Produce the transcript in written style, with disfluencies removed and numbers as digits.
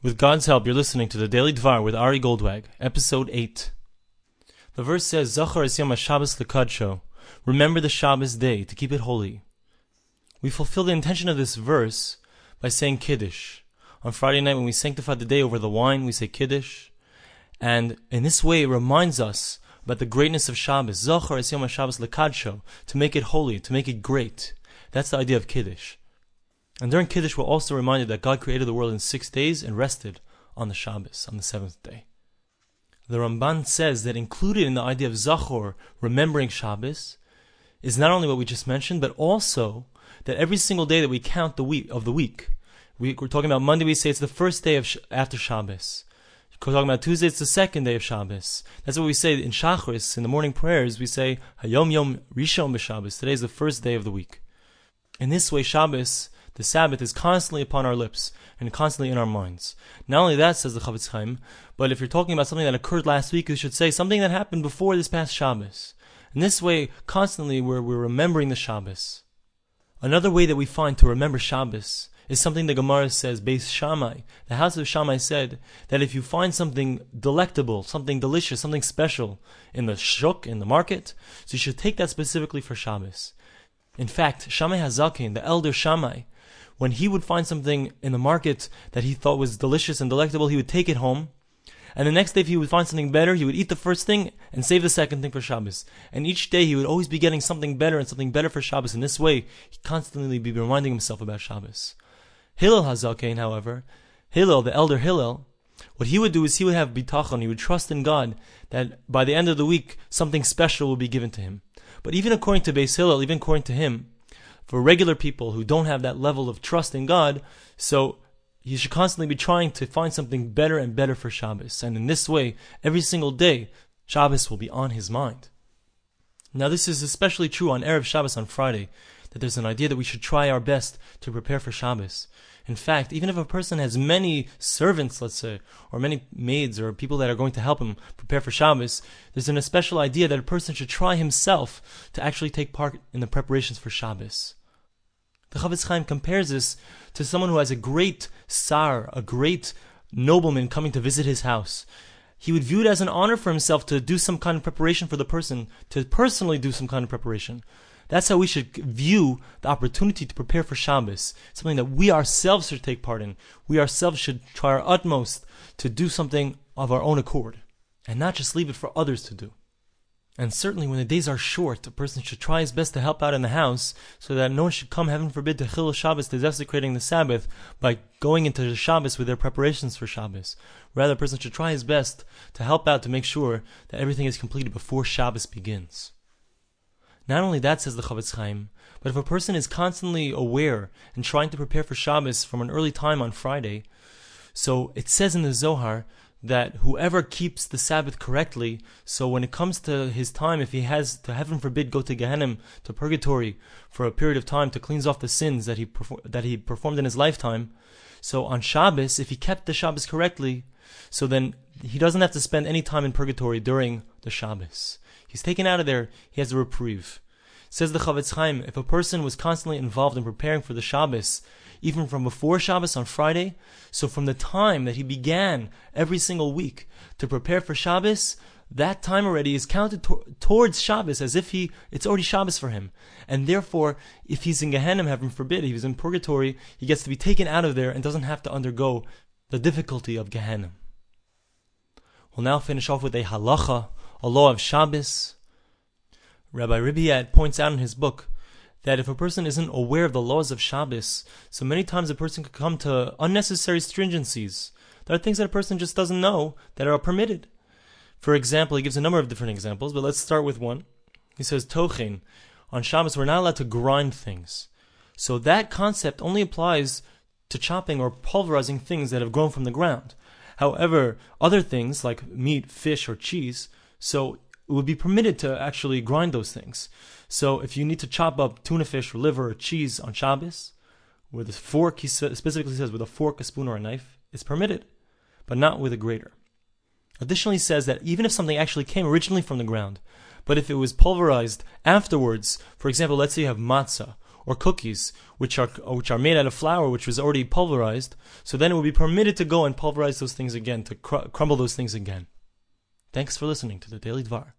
With God's help, you're listening to the Daily Dvar with Ari Goldwag, Episode 8. The verse says, Zachor es yom ha-Shabbos l'kadsho. Remember the Shabbos day, to keep it holy. We fulfill the intention of this verse by saying Kiddush. On Friday night, when we sanctify the day over the wine, we say Kiddush. And in this way, it reminds us about the greatness of Shabbos. Zachor es yom ha-Shabbos l'kadsho, to make it holy, to make it great. That's the idea of Kiddush. And during Kiddush, we're also reminded that God created the world in 6 days and rested on the Shabbos, on the seventh day. The Ramban says that included in the idea of Zachor, remembering Shabbos, is not only what we just mentioned, but also that every single day that we count the week of the week. We're talking about Monday, we say it's the first day of after Shabbos. We're talking about Tuesday, it's the second day of Shabbos. That's what we say in Shachris, in the morning prayers, we say, Hayom Yom Rishon B'Shabbos. Today is the first day of the week. In this way, Shabbos, the Sabbath, is constantly upon our lips and constantly in our minds. Not only that, says the Chofetz Chaim, but if you're talking about something that occurred last week, you should say something that happened before this past Shabbos. In this way, constantly we're remembering the Shabbos. Another way that we find to remember Shabbos is something the Gemara says, Beis Shammai, the house of Shammai said, that if you find something delectable, something delicious, something special in the shuk, in the market, so you should take that specifically for Shabbos. In fact, Shammai Hazalkein, the elder Shammai, when he would find something in the market that he thought was delicious and delectable, he would take it home. And the next day, if he would find something better, he would eat the first thing and save the second thing for Shabbos. And each day, he would always be getting something better for Shabbos. In this way, he constantly be reminding himself about Shabbos. Hillel Hazalkein, however, Hillel, the elder Hillel, what he would do is he would have bitachon, he would trust in God that by the end of the week, something special will be given to him. But even according to Beis Hillel, even according to him, for regular people who don't have that level of trust in God, so you should constantly be trying to find something better and better for Shabbos. And in this way, every single day, Shabbos will be on his mind. Now this is especially true on Erev Shabbos on Friday, that there's an idea that we should try our best to prepare for Shabbos. In fact, even if a person has many servants, let's say, or many maids or people that are going to help him prepare for Shabbos, there's a special idea that a person should try himself to actually take part in the preparations for Shabbos. The Chofetz Chaim compares this to someone who has a great tsar, a great nobleman coming to visit his house. He would view it as an honor for himself to do some kind of preparation for the person, to personally do some kind of preparation. That's how we should view the opportunity to prepare for Shabbos, something that we ourselves should take part in. We ourselves should try our utmost to do something of our own accord, and not just leave it for others to do. And certainly when the days are short, a person should try his best to help out in the house so that no one should come, heaven forbid, to Chilul Shabbos, to desecrating the Sabbath by going into the Shabbos with their preparations for Shabbos. Rather, a person should try his best to help out to make sure that everything is completed before Shabbos begins. Not only that, says the Chofetz Chaim, but if a person is constantly aware and trying to prepare for Shabbos from an early time on Friday, so it says in the Zohar that whoever keeps the Sabbath correctly, so when it comes to his time, if he has to, heaven forbid, go to Gehenim, to purgatory, for a period of time to cleanse off the sins that he performed in his lifetime, so on Shabbos, if he kept the Shabbos correctly, so then he doesn't have to spend any time in purgatory during the Shabbos. He's taken out of there, he has a reprieve. Says the Chofetz Chaim, if a person was constantly involved in preparing for the Shabbos, even from before Shabbos on Friday, so from the time that he began every single week to prepare for Shabbos, that time already is counted towards Shabbos as if it's already Shabbos for him. And therefore, if he's in Gehenim, heaven forbid, he was in purgatory, he gets to be taken out of there and doesn't have to undergo the difficulty of Gehenim. We'll now finish off with a halacha, a law of Shabbos. Rabbi Ribiat points out in his book that if a person isn't aware of the laws of Shabbos, so many times a person could come to unnecessary stringencies. There are things that a person just doesn't know that are permitted. For example, he gives a number of different examples, but let's start with one. He says, Tochin, on Shabbos we're not allowed to grind things. So that concept only applies to chopping or pulverizing things that have grown from the ground. However, other things like meat, fish, or cheese, so it would be permitted to actually grind those things. So if you need to chop up tuna fish or liver or cheese on Shabbos, with a fork, he specifically says with a fork, a spoon, or a knife, it's permitted, but not with a grater. Additionally, he says that even if something actually came originally from the ground, but if it was pulverized afterwards, for example, let's say you have matzah, or cookies, which are made out of flour, which was already pulverized, so then it would be permitted to go and pulverize those things again, to crumble those things again. Thanks for listening to the Daily Dvar.